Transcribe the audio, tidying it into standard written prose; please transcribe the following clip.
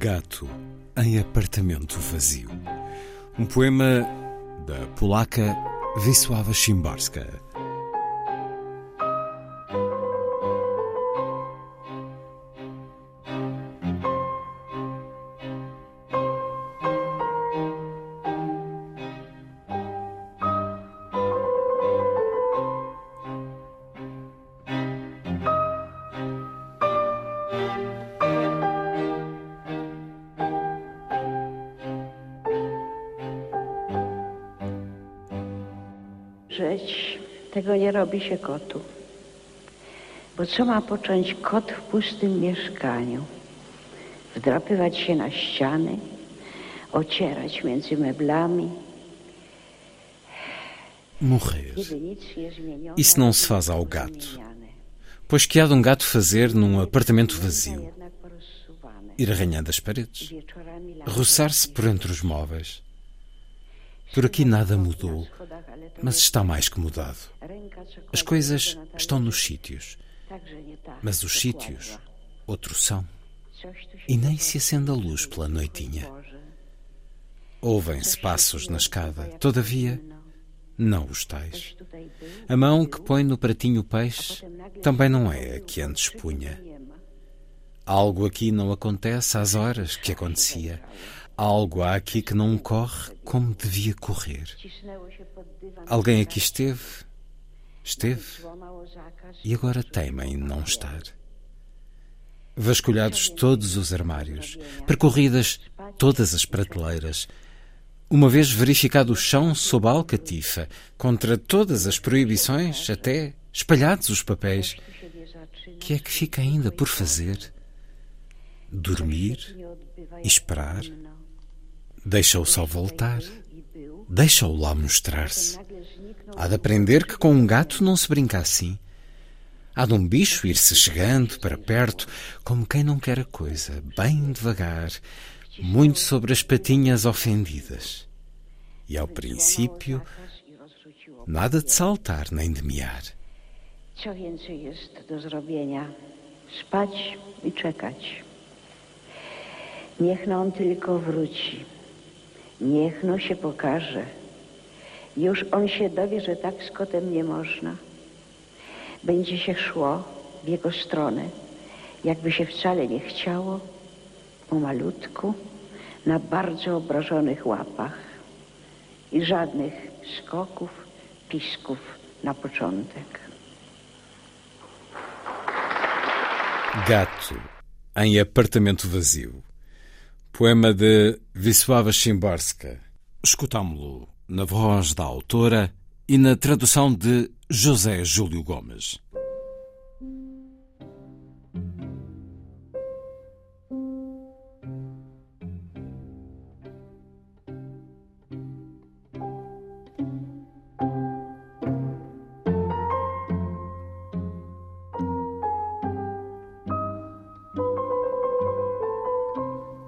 Gato em apartamento vazio. Um poema da polaca Wisława Szymborska. Tego nie robi się kotu, bo co ma począć kot w pustym mieszkaniu? Wdrapywać się na ściany, ocierać między meblami. Morrer. Isso não se faz ao gato. Pois que há de um gato fazer num apartamento vazio? Ir arranhando as paredes, roçar-se por entre os móveis. Por aqui nada mudou, mas está mais que mudado. As coisas estão nos sítios, mas os sítios outros são. E nem se acende a luz pela noitinha. Ouvem-se passos na escada, todavia não os tais. A mão que põe no pratinho o peixe também não é a que antes punha. Algo aqui não acontece às horas que acontecia. Algo há aqui que não corre como devia correr. Alguém aqui esteve, e agora teima em não estar. Vasculhados todos os armários, percorridas todas as prateleiras, uma vez verificado o chão sob a alcatifa, contra todas as proibições, até espalhados os papéis, que é que fica ainda por fazer? Dormir, esperar, deixa-o só voltar, deixa-o lá mostrar-se. Há de aprender que com um gato não se brinca assim. Há de um bicho ir-se chegando para perto, como quem não quer a coisa, bem devagar, muito sobre as patinhas ofendidas. E ao princípio, nada de saltar nem de miar. Co więcej jest do zrobienia? Spać i czekać. Niech no tylko wróci. Niech no się pokaże. Już on się dowie, że tak z kotem nie można. Będzie się szło w jego stronę, jakby się wcale nie chciało, pomalutku, na bardzo obrażonych łapach. I żadnych skoków, pisków na początek. Gato em apartamento vazio. Poema de Wisława Szymborska. Escutámo-lo na voz da autora e na tradução de José Júlio Gomes.